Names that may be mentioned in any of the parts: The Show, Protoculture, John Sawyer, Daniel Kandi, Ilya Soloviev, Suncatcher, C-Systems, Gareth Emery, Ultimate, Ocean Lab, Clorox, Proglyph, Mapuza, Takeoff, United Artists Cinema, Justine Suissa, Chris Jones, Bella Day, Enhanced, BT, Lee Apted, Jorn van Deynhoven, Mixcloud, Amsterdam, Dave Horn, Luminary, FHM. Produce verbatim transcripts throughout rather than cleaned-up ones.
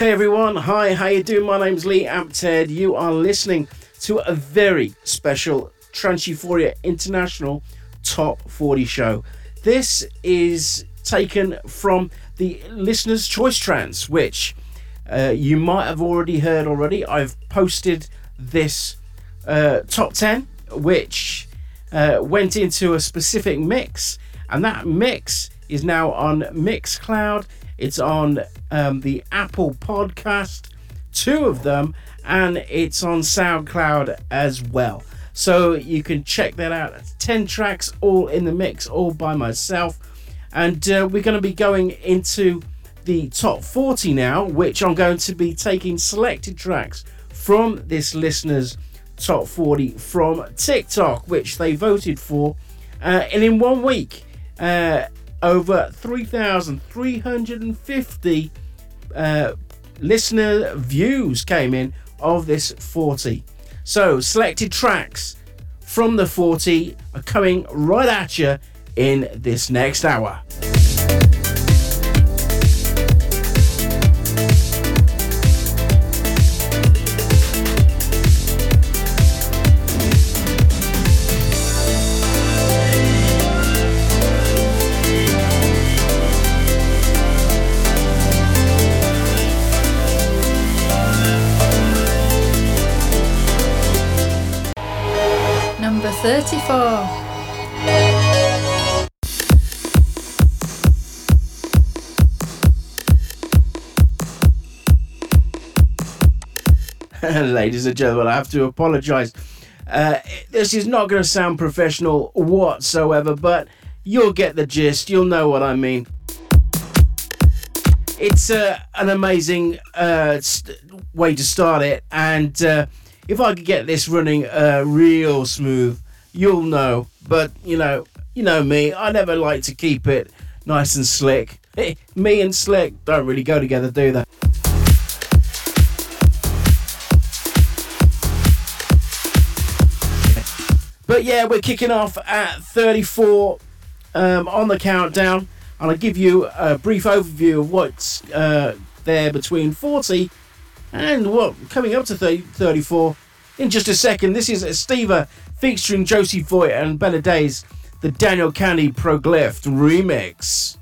Okay everyone, hi, how you doing? My name's Lee Apted. You are listening to a very special Trance Euphoria International Top forty show. This is taken from the Listener's Choice Trance, which uh, you might have already heard already. I've posted this uh, top ten, which uh, went into a specific mix, and that mix is now on Mixcloud. It's on um, the Apple Podcast, two of them, and it's on SoundCloud as well. So you can check that out. It's ten tracks, all in the mix, all by myself. And uh, we're going to be going into the top forty now, which I'm going to be taking selected tracks from this listener's top forty from TikTok, which they voted for. Uh, and in one week, uh, over three thousand three hundred fifty uh, listener views came in of this forty. So selected tracks from the forty are coming right at you in this next hour. thirty-four. Ladies and gentlemen, I have to apologise. Uh, this is not going to sound professional whatsoever, but you'll get the gist. You'll know what I mean. It's uh, an amazing uh, st- way to start it, and uh, if I could get this running uh, real smooth, you'll know. But you know, you know me. I never like to keep it nice and slick. Me and slick don't really go together, do they? But yeah, we're kicking off at thirty-four um, on the countdown, and I'll give you a brief overview of what's uh, there between forty and what coming up to thirty, thirty-four in just a second. This is Estiva featuring Josie Voigt and Bella Day's the Daniel Kandi Proglyph remix.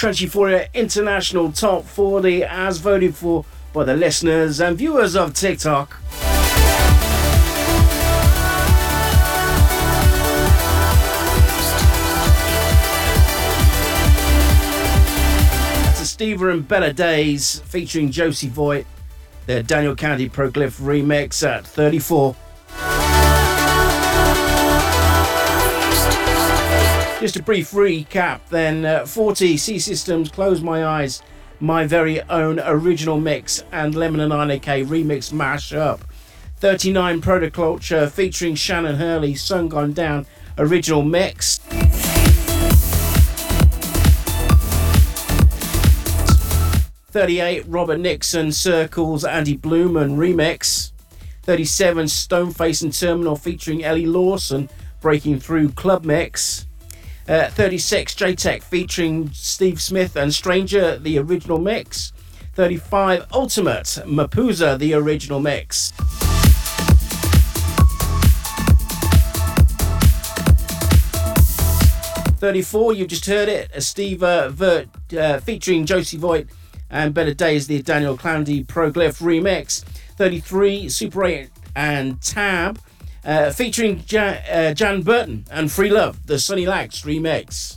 Trance Euphoria International Top forty as voted for by the listeners and viewers of TikTok. That's Estiva and Bella Days featuring Josie Voigt, their Daniel Kandi Proglyph remix at thirty-four. Just a brief recap then, uh, forty, C-Systems, Close My Eyes, My Very Own Original Mix and Lemon and nine A K Remix Mashup. thirty-nine, Protoculture featuring Shannon Hurley, Sun Gone Down Original Mix. thirty-eight, Robert Nixon, Circles, Andy Blumen Remix. thirty-seven, Stoneface and Terminal featuring Ellie Lawson, Breaking Through Club Mix. Uh, thirty-six, J-Tech featuring Steve Smith and Stranger, the original mix. thirty-five, Ultimate, Mapuza, the original mix. thirty-four, you've just heard it, Estiva Vert, uh, featuring Josie Voigt and Better Days, the Daniel Kandi Proglyph remix. thirty-three, Super eight and Tab. Uh, featuring Jan, uh, Jan Burton and Free Love, the Sunny Lax remix.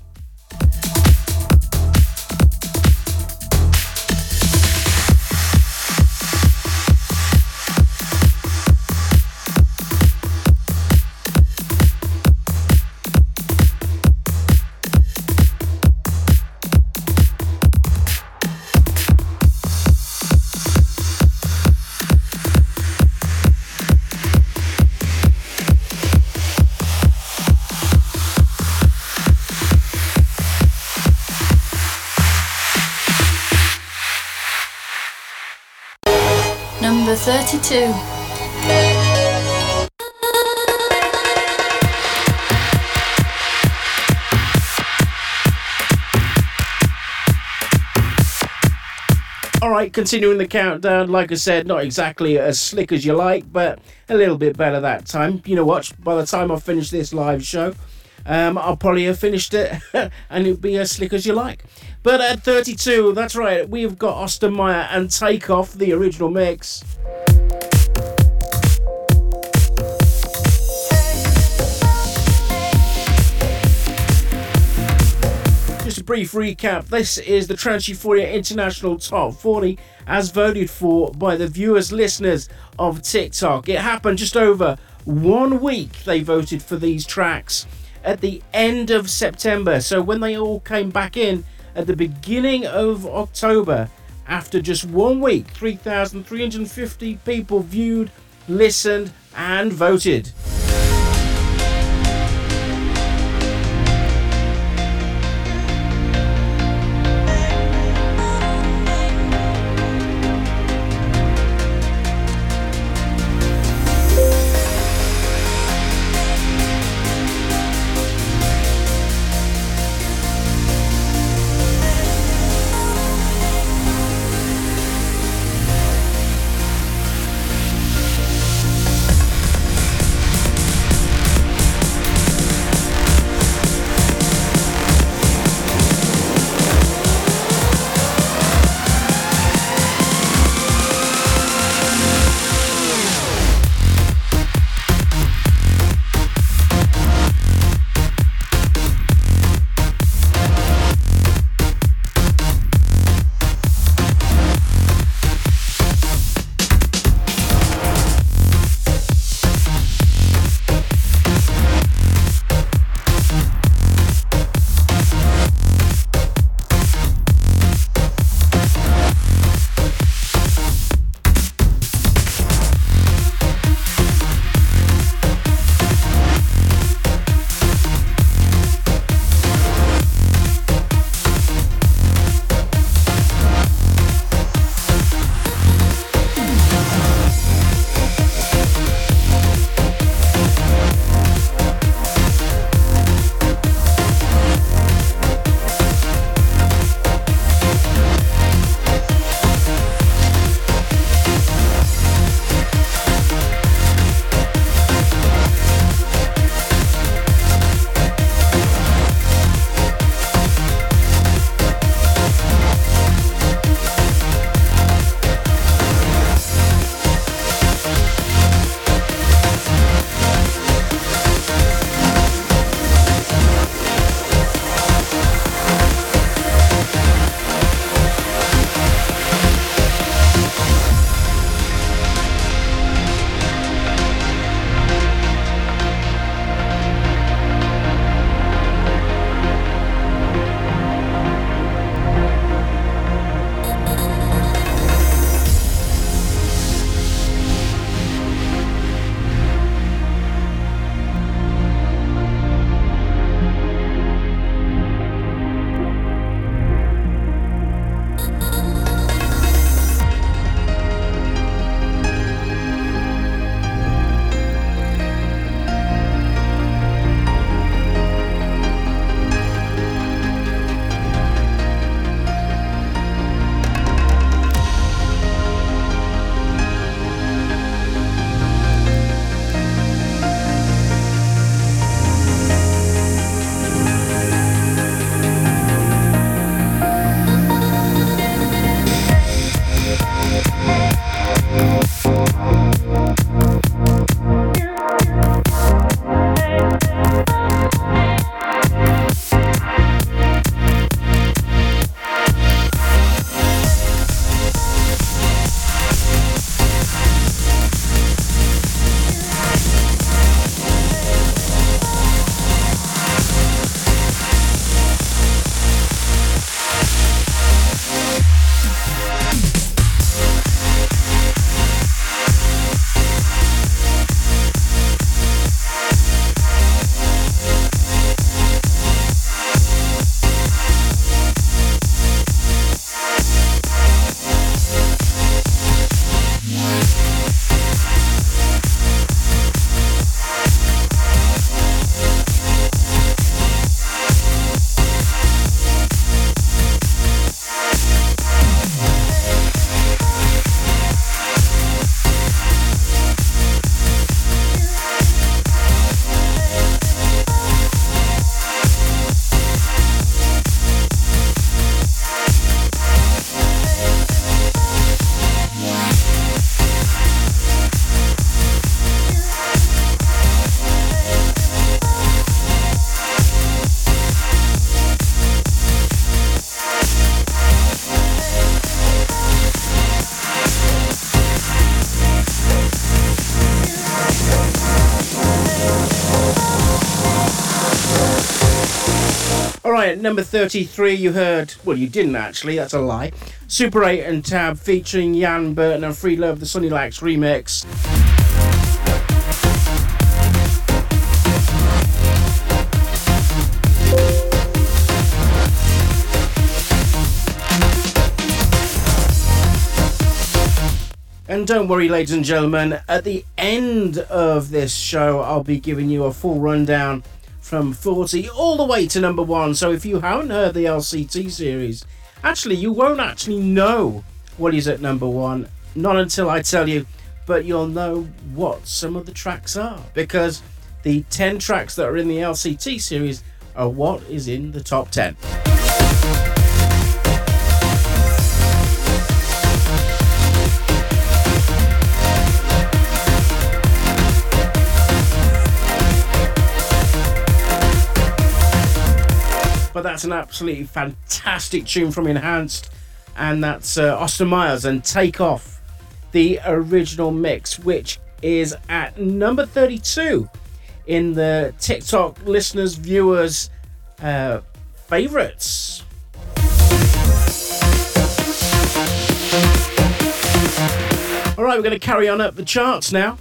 thirty-two. Alright, continuing the countdown, like I said, not exactly as slick as you like, but a little bit better that time. You know what, by the time I finish this live show, um, I'll probably have finished it and it'll be as slick as you like. But at thirty-two, that's right, we've got Austin Myers and Takeoff, the original mix. Just a brief recap, this is the Trance Euphoria International Top forty as voted for by the viewers, listeners of TikTok. It happened just over one week they voted for these tracks at the end of September. So when they all came back in, at the beginning of October, after just one week, three thousand three hundred fifty people viewed, listened, and voted. Alright, number thirty-three, you heard, well, you didn't actually, that's a lie, Super eight and Tab featuring Jan Burton and Free Love, the Sunny Lax remix. And don't worry, ladies and gentlemen, at the end of this show, I'll be giving you a full rundown from forty all the way to number one. So if you haven't heard the L C T series, actually you won't actually know what is at number one, not until I tell you, but you'll know what some of the tracks are, because the ten tracks that are in the L C T series are what is in the top ten. But that's an absolutely fantastic tune from Enhanced, and that's uh, Austin Myers and Takeoff, the original mix, which is at number thirty-two in the TikTok listeners, viewers, uh, favourites. Alright, we're going to carry on up the charts now.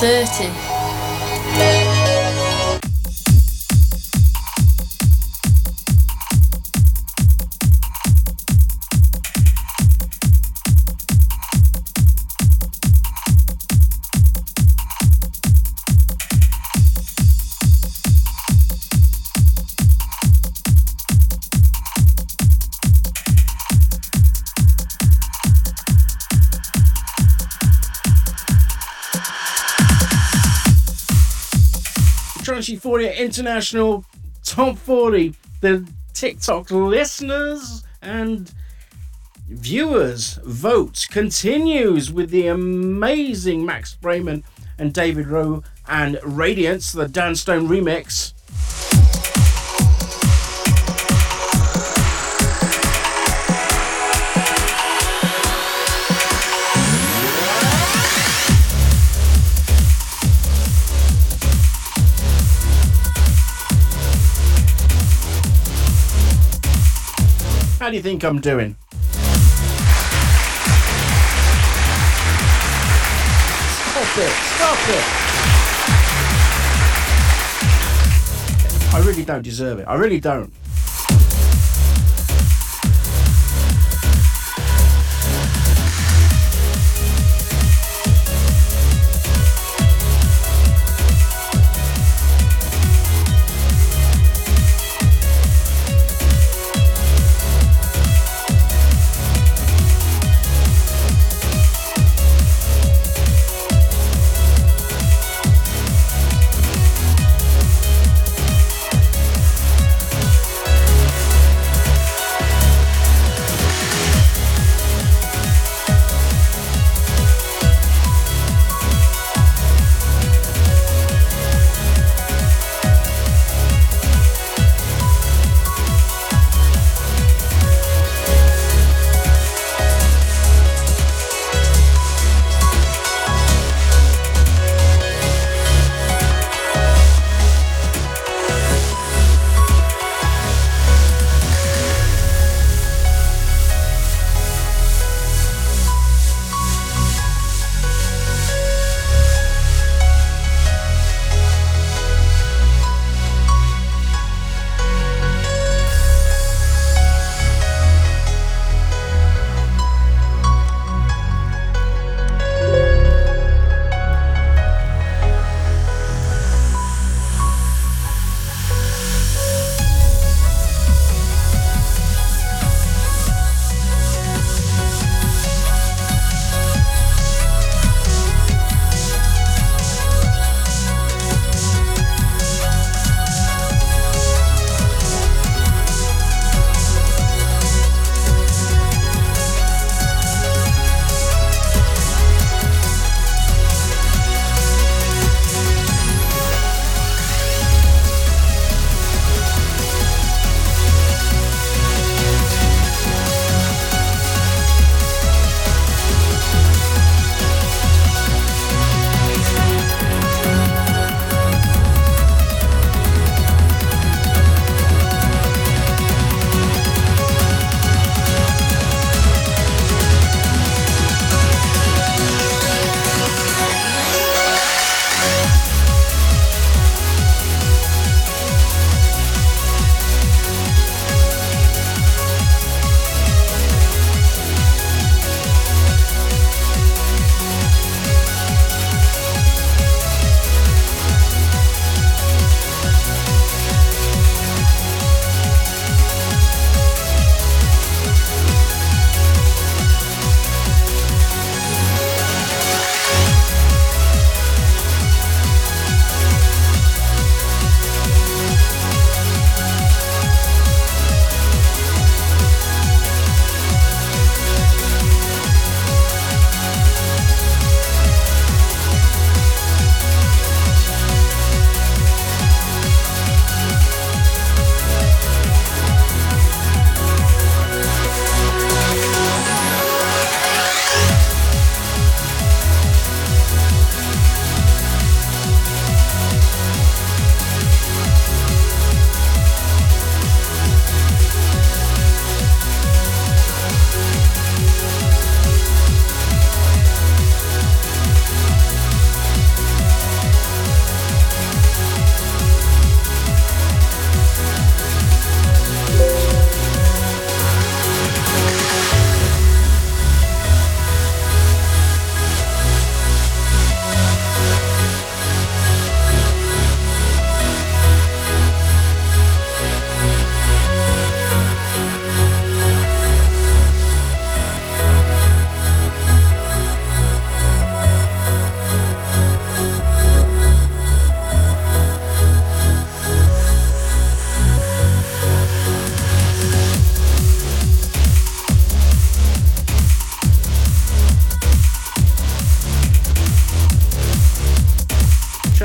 thirty. Trance Euphoria International Top forty, the TikTok listeners and viewers vote continues with the amazing Max Braiman and David Rhoe and Radiance, the Dan Stone remix. How do you think I'm doing? Stop it, stop it. I really don't deserve it, I really don't.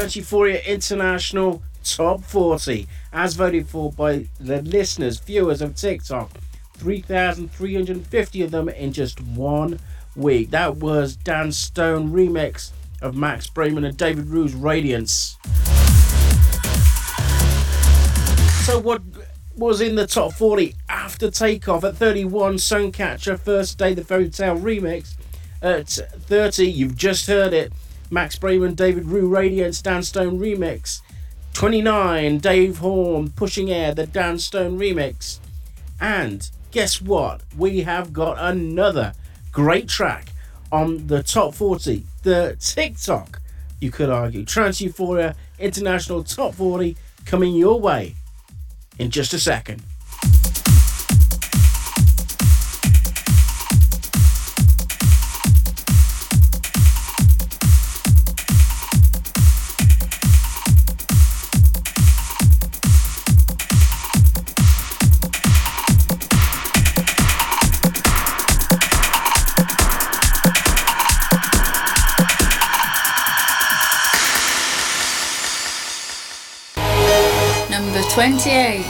Trance Euphoria International Top forty, as voted for by the listeners, viewers of TikTok. three thousand three hundred fifty of them in just one week. That was Dan Stone remix of Max Braiman and David Rhoe's Radiance. So what was in the top forty after Takeoff? At thirty-one, Suncatcher, First Day, the Ferry Tayle remix. At thirty, you've just heard it, Max Braiman, David Rhoe, Radiance, Dan Stone remix. twenty-nine, Dave Horn, Pushing Air, the Dan Stone remix. And guess what? We have got another great track on the top forty, the TikTok, you could argue. Trance Euphoria International Top forty coming your way in just a second. twenty-eight.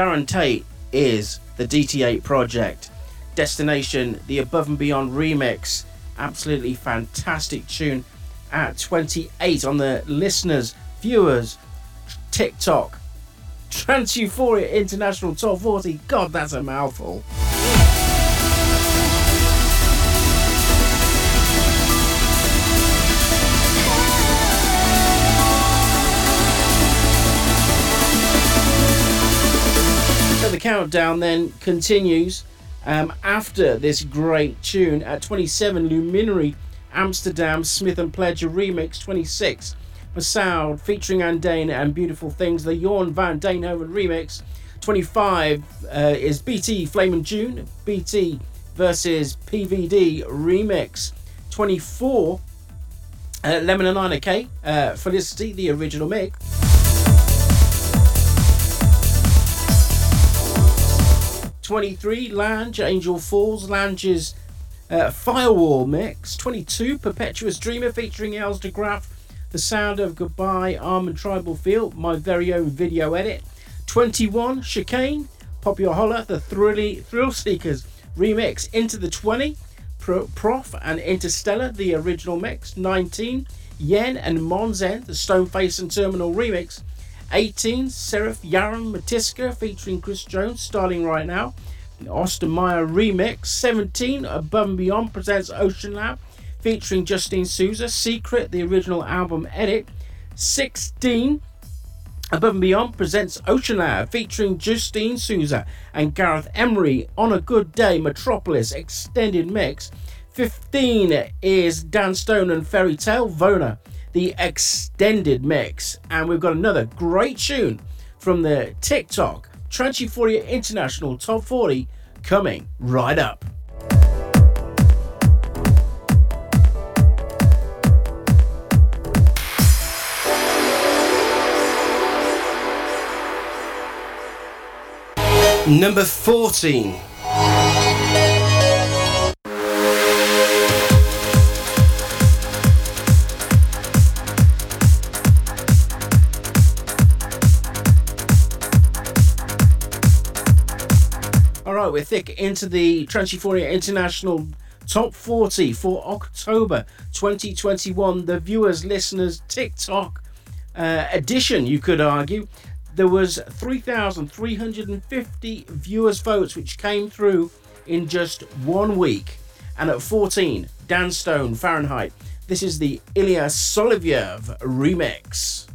Darren Tate is the D T eight project. Destination, the Above and Beyond remix. Absolutely fantastic tune at twenty-eight on the listeners, viewers, TikTok. Trance Euphoria International Top forty. God, that's a mouthful. So the countdown then continues um, after this great tune at twenty-seven, Luminary Amsterdam Smith and Pledger remix. Twenty-six, Masoud featuring Andane and Beautiful Things, the Jorn van Deynhoven remix. twenty-five uh, is B T Flamin' June, B T versus P V D remix. twenty-four, uh, Lemon and Lina K, uh, Felicity, the original mix. twenty-three, Lange, Angel Falls, Lange's uh, Firewall mix. twenty-two, Perpetuous Dreamer featuring Els de Graaf, The Sound of Goodbye, Arm and Tribal Field, my very own video edit. twenty-one, Chicane, Pop Your Holler, the Thrilly Thrill Seekers remix. Into the twenty, Pro, Prof and Interstellar, the original mix. nineteen, Yen and Monzen, the Stoneface and Terminal remix. eighteen, Seraph Yaron Matiska featuring Chris Jones, Starting Right Now, Austin Myers remix. seventeen, Above and Beyond presents Ocean Lab, featuring Justine Suissa, Secret, the original album edit. sixteen, Above and Beyond presents Ocean Lab, featuring Justine Suissa and Gareth Emery, On a Good Day, Metropolis, extended mix. fifteen is Dan Stone and Ferry Tayle, Vona, the extended mix. And we've got another great tune from the TikTok, Trance Euphoria International Top forty, coming right up. Number fourteen. All right, we're thick into the Trance Euphoria International Top forty for October twenty twenty-one. The viewers, listeners, TikTok uh, edition, you could argue. There was three thousand three hundred fifty viewers' votes, which came through in just one week. And at fourteen, Dan Stone, Fahrenheit. This is the Ilya Soloviev remix.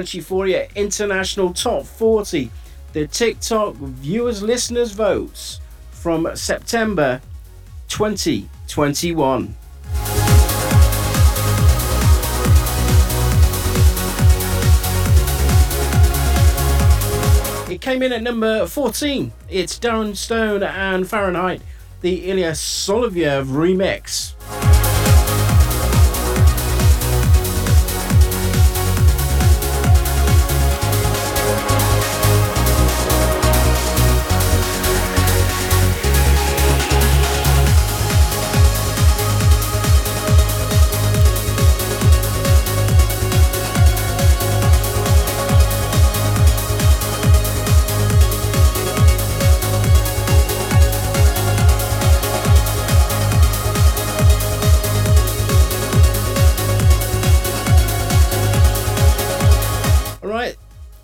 Trance Euphoria International Top forty, the TikTok viewers listeners votes from September twenty twenty-one. It came in at number fourteen. It's Dan Stone and Fahrenheit, the Ilya Soloviev remix.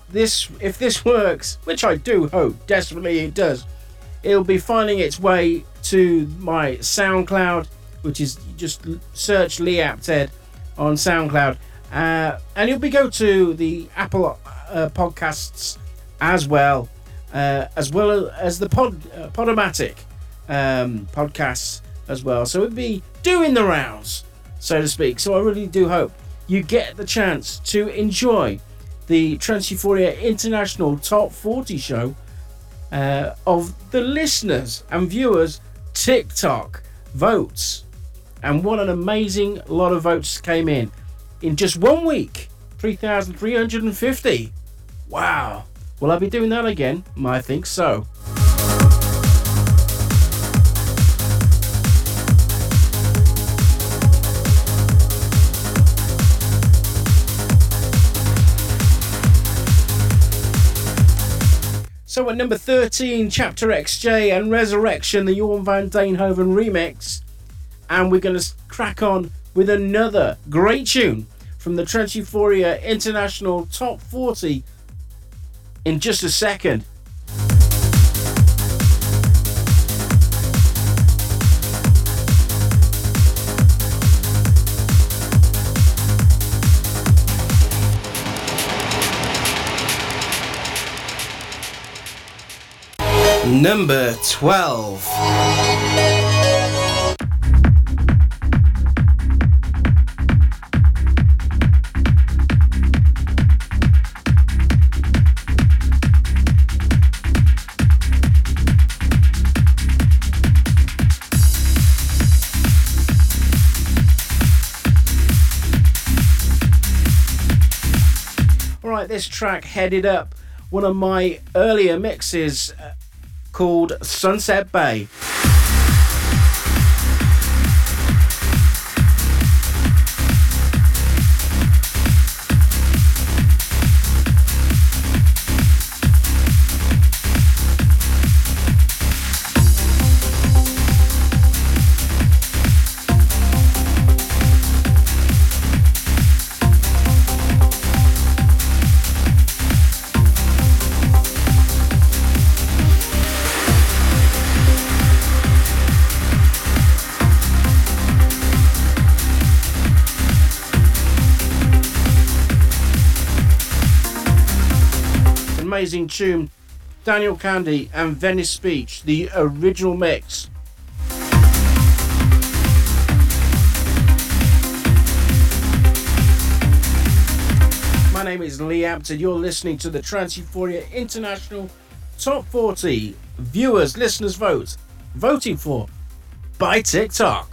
This, if this works, which I do hope desperately it does, it'll be finding its way to my SoundCloud, which is just search Lee Apted on SoundCloud, uh, and you'll be go to the Apple uh, podcasts as well, uh, as well as the pod uh, Podomatic um, podcasts as well. So it'll be doing the rounds, so to speak. So I really do hope you get the chance to enjoy the Trance Euphoria International Top forty show uh, of the listeners and viewers TikTok votes. And what an amazing lot of votes came in in just one week, three thousand three hundred fifty. Wow. Will I be doing that again? I think so. So at number thirteen, Chapter X J and Resurrection, the Jorn van Deynhoven remix. And we're going to crack on with another great tune from the Trance Euphoria International Top forty in just a second. Number twelve. All right, this track headed up one of my earlier mixes uh, called Sunset Bay. Amazing tune, Daniel Kandi and Venice Beach, the original mix. My name is Lee Apted. You're listening to the Trance Euphoria International Top forty viewers, listeners, votes, voting for by TikTok.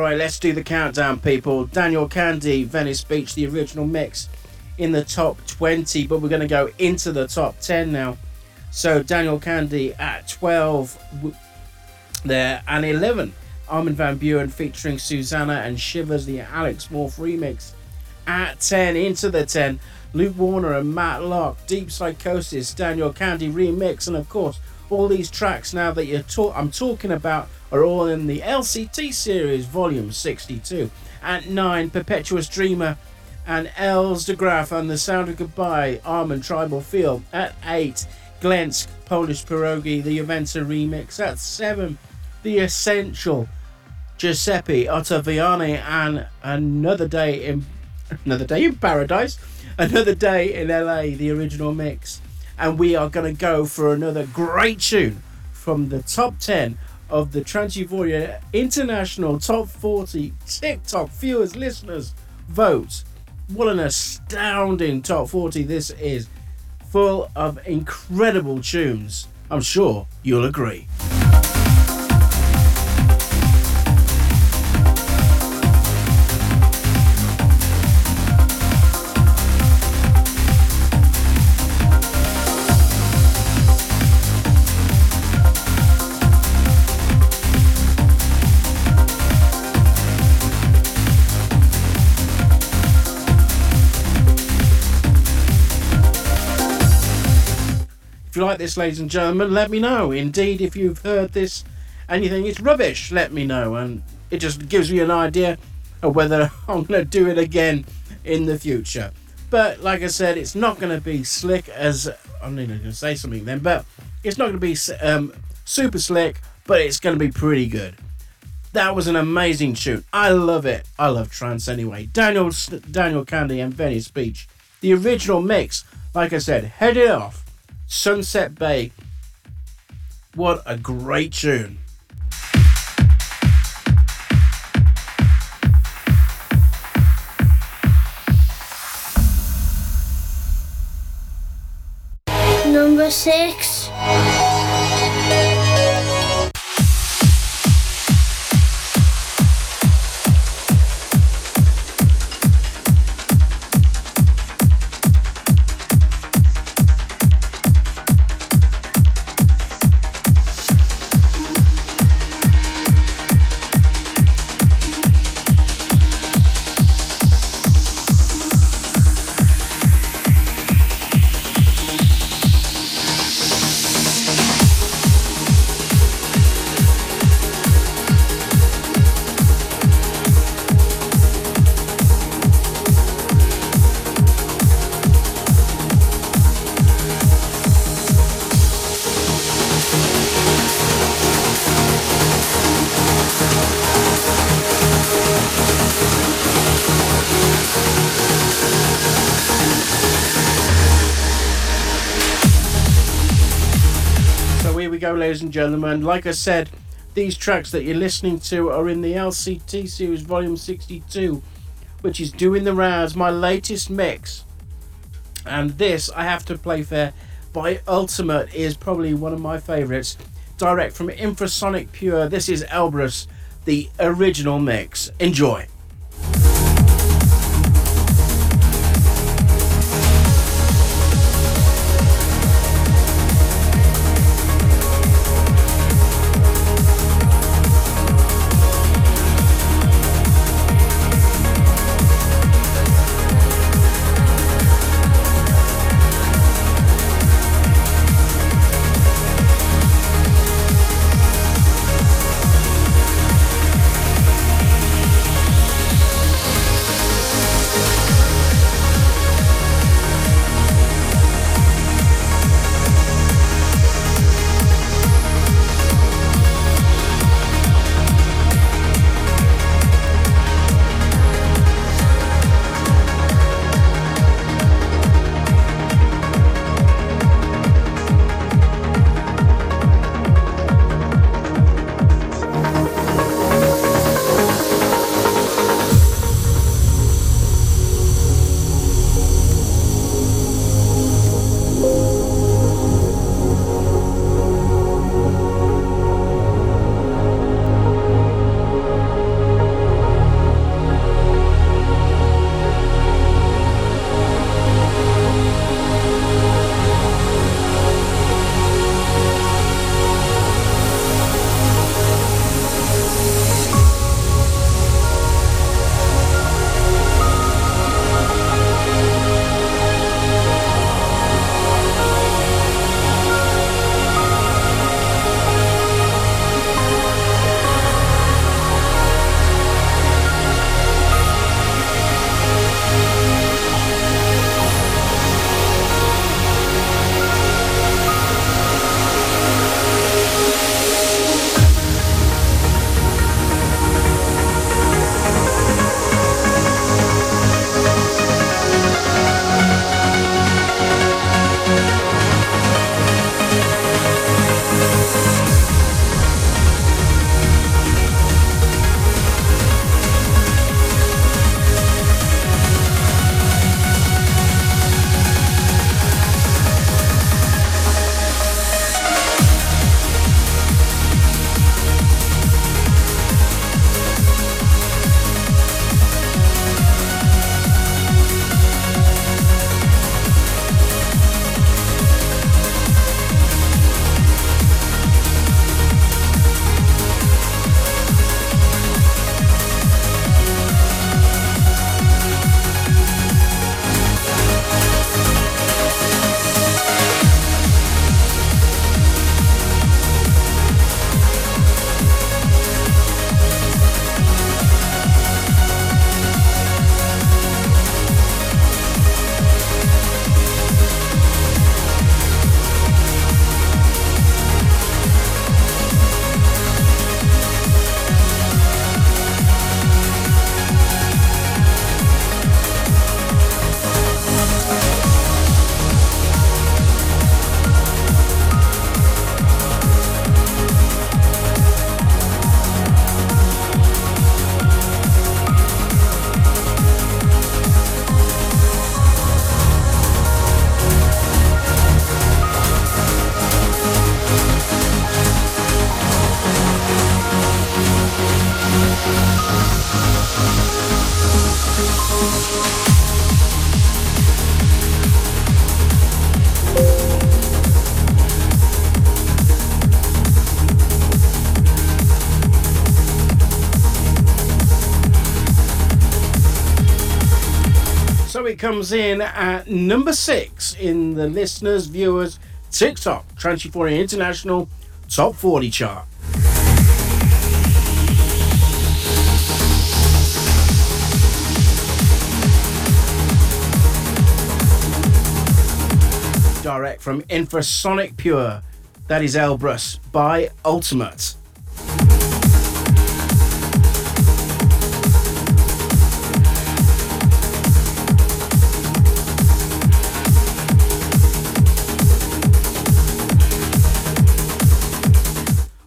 Alright, let's do the countdown, people. Daniel Kandi, Venice Beach, the original mix, in the top twenty, but we're going to go into the top ten now. So Daniel Kandi at twelve there, and eleven, Armin van Buuren featuring Susanna and Shivers, the Alex Morph remix. At ten, into the ten, Luke Warner and Matt Locke, Deep Psychosis, Daniel Kandi remix. And of course, all these tracks now that you're ta- I'm talking about are all in the L C T series, volume sixty-two. At nine, Perpetuous Dreamer and Els de Graaf and The Sound of Goodbye, Arm and Tribal Field. At eight, Glensk, Polish Pierogi, the Juventa remix. At seven, The Essential, Giuseppe Ottaviani and Another Day in Another Day in Paradise, Another Day in L A, the original mix. And we are going to go for another great tune from the top ten of the Trance Euphoria International Top forty. TikTok viewers, listeners, vote. What an astounding top forty this is, full of incredible tunes. I'm sure you'll agree. Like this, ladies and gentlemen, let me know. Indeed, if you've heard this and you think it's rubbish, let me know, and it just gives me an idea of whether I'm going to do it again in the future. But like I said, it's not going to be slick as I'm not going to say something then, but it's not going to be um, super slick, but it's going to be pretty good. That was an amazing tune. I love it. I love trance anyway. Daniel Daniel Kandi and Venice Beach, the original mix. Like I said, head it off. Sunset Bay. What a great tune. Number six. Ladies and gentlemen, like I said, these tracks that you're listening to are in the L C T series volume sixty-two, which is doing the rounds, my latest mix. And this, I have to play fair, by Ultimate is probably one of my favorites, direct from Infrasonic Pure. This is Elbrus, the original mix. Enjoy. Comes in at number six in the listeners, viewers, TikTok, Trance Euphoria International Top forty chart. Direct from Infrasonic Pure, that is Elbrus by Ultimate.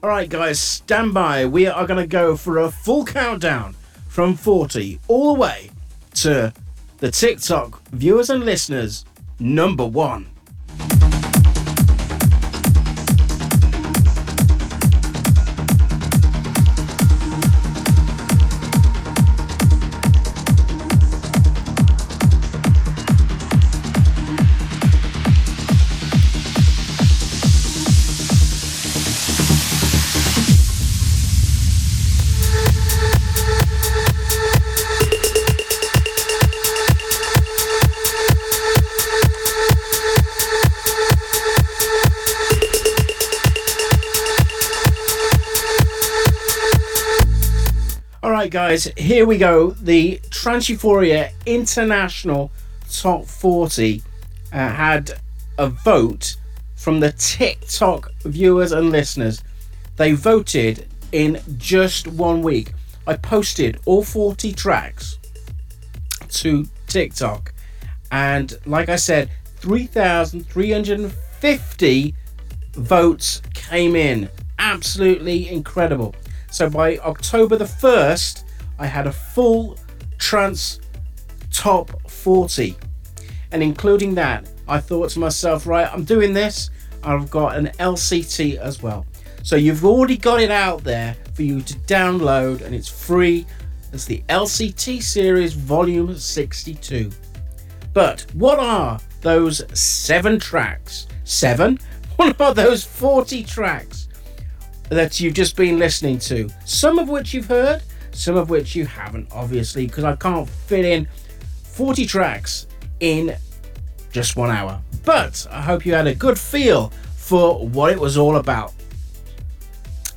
Alright guys, stand by. We are going to go for a full countdown from forty all the way to the TikTok viewers and listeners number one. Guys, here we go. The Trance Euphoria International Top forty uh, had a vote from the TikTok viewers and listeners. They voted in just one week. I posted all forty tracks to TikTok, and like I said, three thousand three hundred fifty votes came in. Absolutely incredible. So by October the first, I had a full trance top forty, and including that, I thought to myself, right, I'm doing this, I've got an L C T as well, so you've already got it out there for you to download, and it's free. It's the L C T series volume sixty-two. But what are those seven tracks seven what are those forty tracks that you've just been listening to, some of which you've heard, some of which you haven't, obviously, because I can't fit in forty tracks in just one hour. But I hope you had a good feel for what it was all about.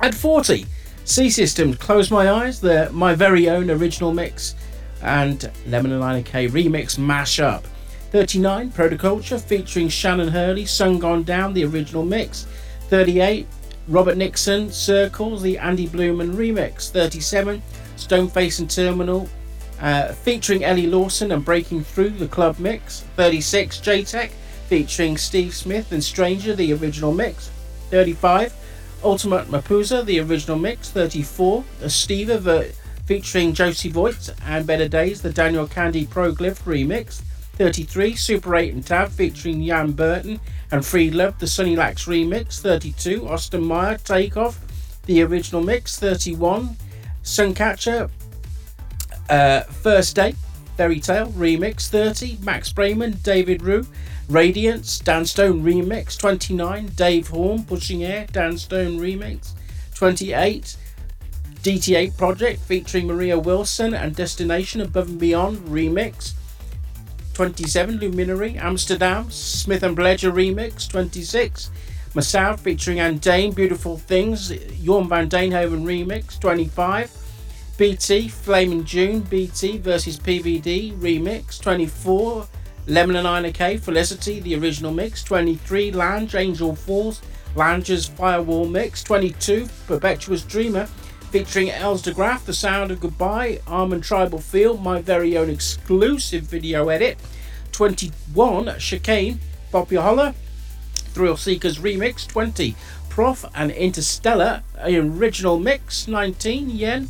At forty, C-Systems, Close My Eyes, the my very own original mix, and Lemon and Lina K remix mashup. thirty-nine, Protoculture, featuring Shannon Hurley, Sun Gone Down, the original mix. thirty-eight, Robert Nixon, Circles, the Andy Blumen remix. thirty-seven, Stoneface and Terminal, uh, featuring Ellie Lawson and Breaking Through, the club mix. thirty-six, J-Tech, featuring Steve Smith and Stranger, the original mix. thirty-five, Ultimate Mapuza, the original mix. thirty-four, Estiva, ver- featuring Josie Voigt and Bella Days, the Daniel Kandi Proglyph remix. thirty-three, Super eight and Tab, featuring Jan Burton and Free Love, the Sunny Lax remix. thirty-two, Austin Myers, Takeoff, the original mix. thirty-one, Suncatcher, uh, First Day, Ferry Tayle remix. thirty, Max Braiman, David Rhoe, Radiance, Dan Stone remix. twenty-nine, Dave Horn, Pushing Air, Dan Stone remix. twenty-eight, D T eight Project, featuring Maria Wilson and Destination, Above and Beyond remix. twenty-seven, Luminary, Amsterdam, Smith and Bledger remix. twenty-six, Masao featuring Andane, Beautiful Things, Jorn van Deynhoven remix. twenty-five, B T, Flaming June, B T versus P V D remix. twenty-four, Lemon and Lina K, Felicity, the original mix. twenty-three, Lange, Angel Falls, Lange's Firewall mix. twenty-two, Perpetuous Dreamer, featuring Els de Graaf, The Sound of Goodbye, Arm and Tribal Field, my very own exclusive video edit. twenty-one, Chicane, Poppy Holler, Thrill Seekers remix. twenty, Prof and Interstellar, original mix. nineteen, Yen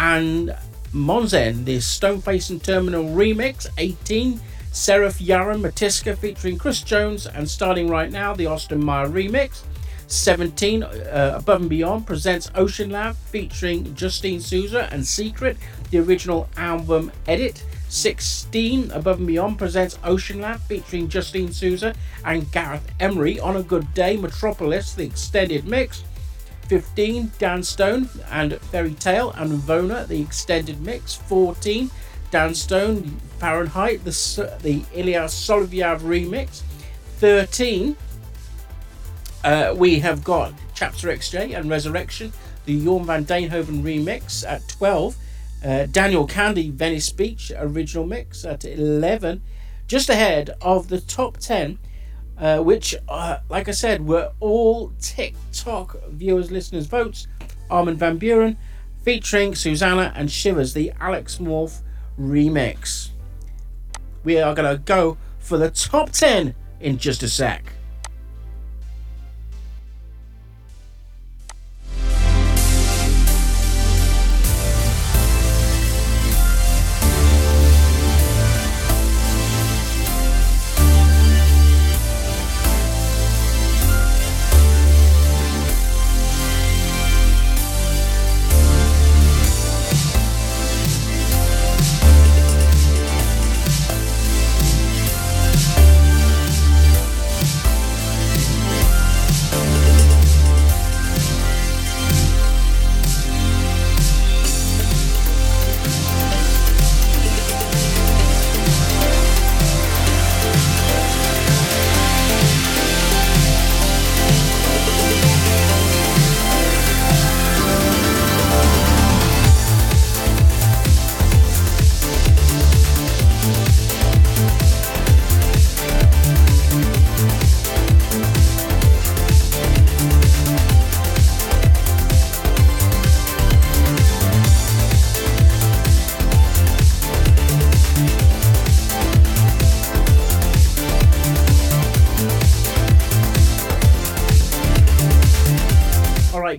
and Monzen, the Stoneface and Terminal remix. eighteen, Seraph Yaron Matiska, featuring Chris Jones and Starting Right Now, the Austin Myers remix. seventeen, uh, Above and Beyond presents Ocean Lab, featuring Justine Suissa and Secret, the original album edit. sixteen, Above and Beyond presents Ocean Lab featuring Justine Suissa and Gareth Emery. On a Good Day, Metropolis, the extended mix. fifteen, Dan Stone and Ferry Tayle and Vona, the extended mix. fourteen, Dan Stone, Fahrenheit, the, the Ilya Soloviev remix. thirteen, uh, we have got Chapter X J and Resurrection, the Jorn van Deynhoven remix. At twelve, uh, Daniel Kandi, Venice Beach, original mix. At eleven, just ahead of the top ten, uh, which, uh, like I said, were all TikTok viewers, listeners, votes, Armin van Buuren featuring Susanna and Shivers, the Alex Morph remix. We are going to go for the top ten in just a sec.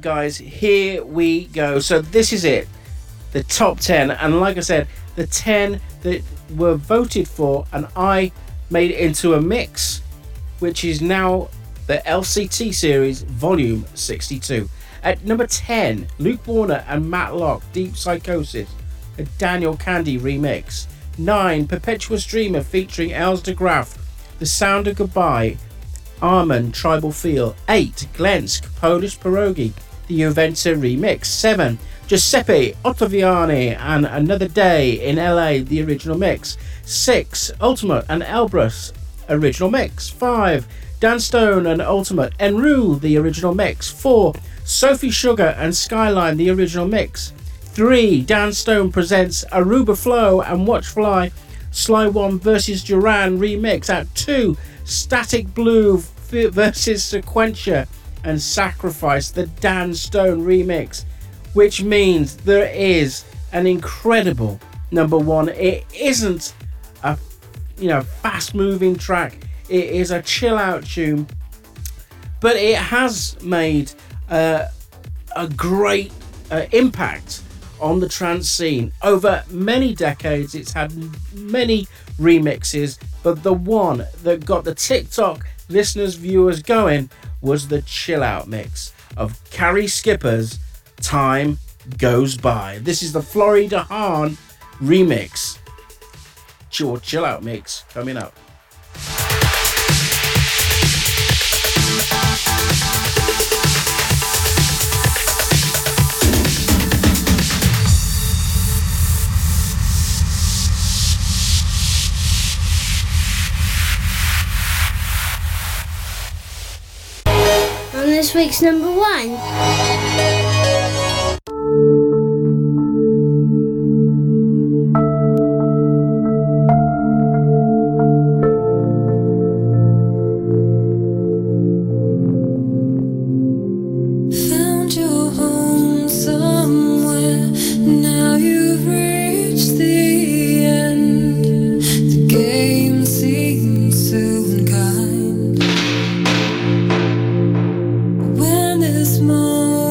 Guys, here we go. So this is it, the top ten, and like I said, the ten that were voted for and I made it into a mix, which is now the L C T series volume sixty-two. At number ten, Luke Warner and Matt Locke, Deep Psychosis, a Daniel Kandi remix. nine, Perpetuous Dreamer featuring Els de Graaf, The Sound of Goodbye, Arm and Tribal Field. eight, Glensk, Polish Pierogi, the Juventa remix. seven, Giuseppe Ottaviani and Another Day in L A, the original mix. six, Ultimate and Elbrus, original mix. five, Dan Stone and Ultimate, Enru, the original mix. four, Sophie Sugar and Skyline, the original mix. three, Dan Stone presents Aruba Flow and Watch Fly, Sly One versus Duran remix. At two, Static Blue versus Sequentia and Sacrifice, the Dan Stone remix, which means there is an incredible number one. It isn't a, you know, fast moving track. It is a chill out tune, but it has made uh, a great uh, impact on the trance scene. Over many decades, it's had many remixes, but the one that got the TikTok listeners, viewers going was the chill out mix of Carrie Skipper's Time Goes By. This is the Florida Hahn remix. Your chill out mix coming up. This week's number one. Found your home somewhere. Now you've reached the end. The game seems so unkind. This moment.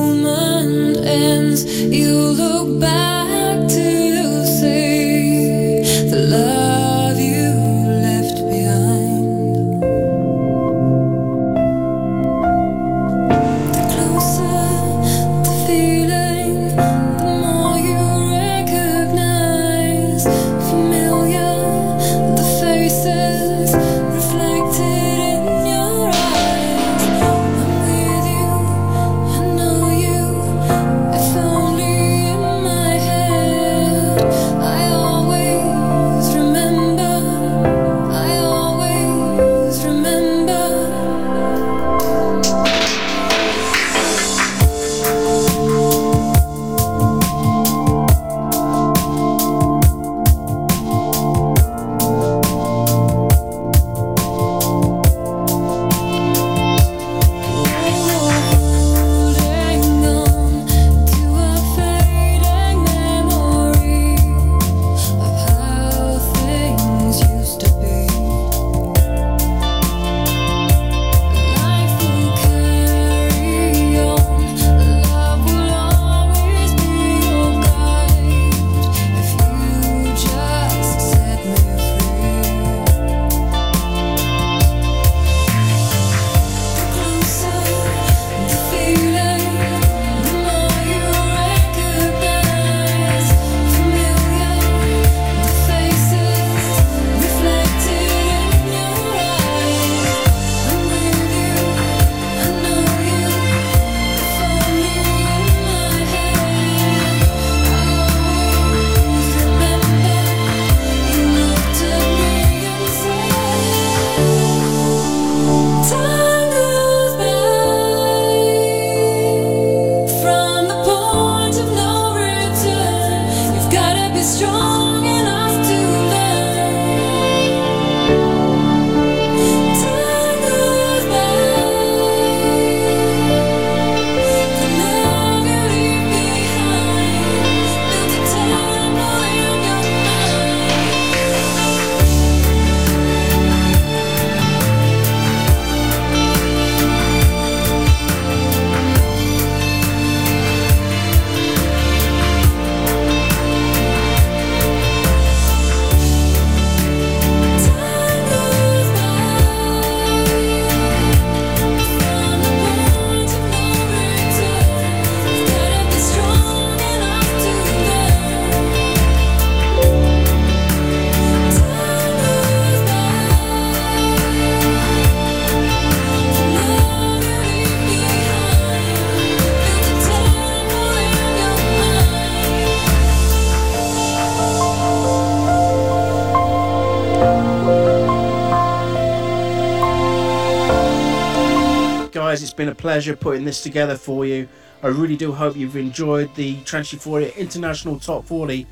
guys, it's been a pleasure putting this together for you. I really do hope you've enjoyed the Trance Euphoria International Top forty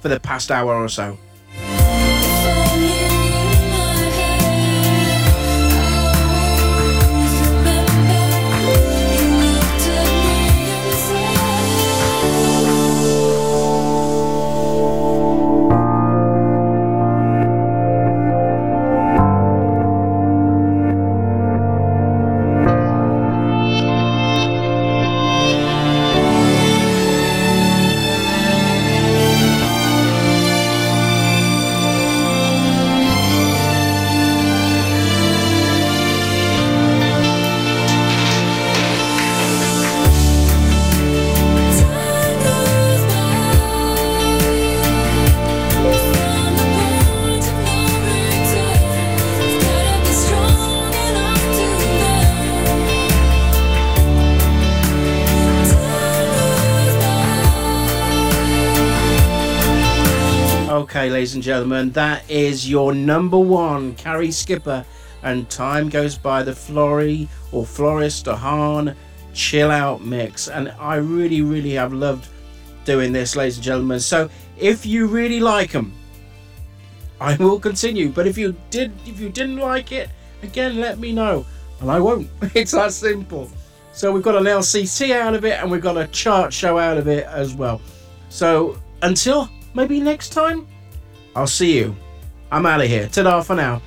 for the past hour or so. Ladies and gentlemen, that is your number one, Carrie Skipper, and Time Goes By, the Flory or Floris de Haan chill out mix. And I really really have loved doing this, ladies and gentlemen, so if you really like them, I will continue, but if you did if you didn't like it, again, let me know and I won't. It's that simple. So we've got an L C C out of it and we've got a chart show out of it as well. So until maybe next time, I'll see you. I'm out of here. Ta-da for now.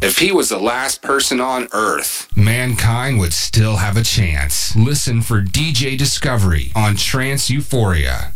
If he was the last person on Earth, mankind would still have a chance. Listen for D J Discovery on Trance Euphoria.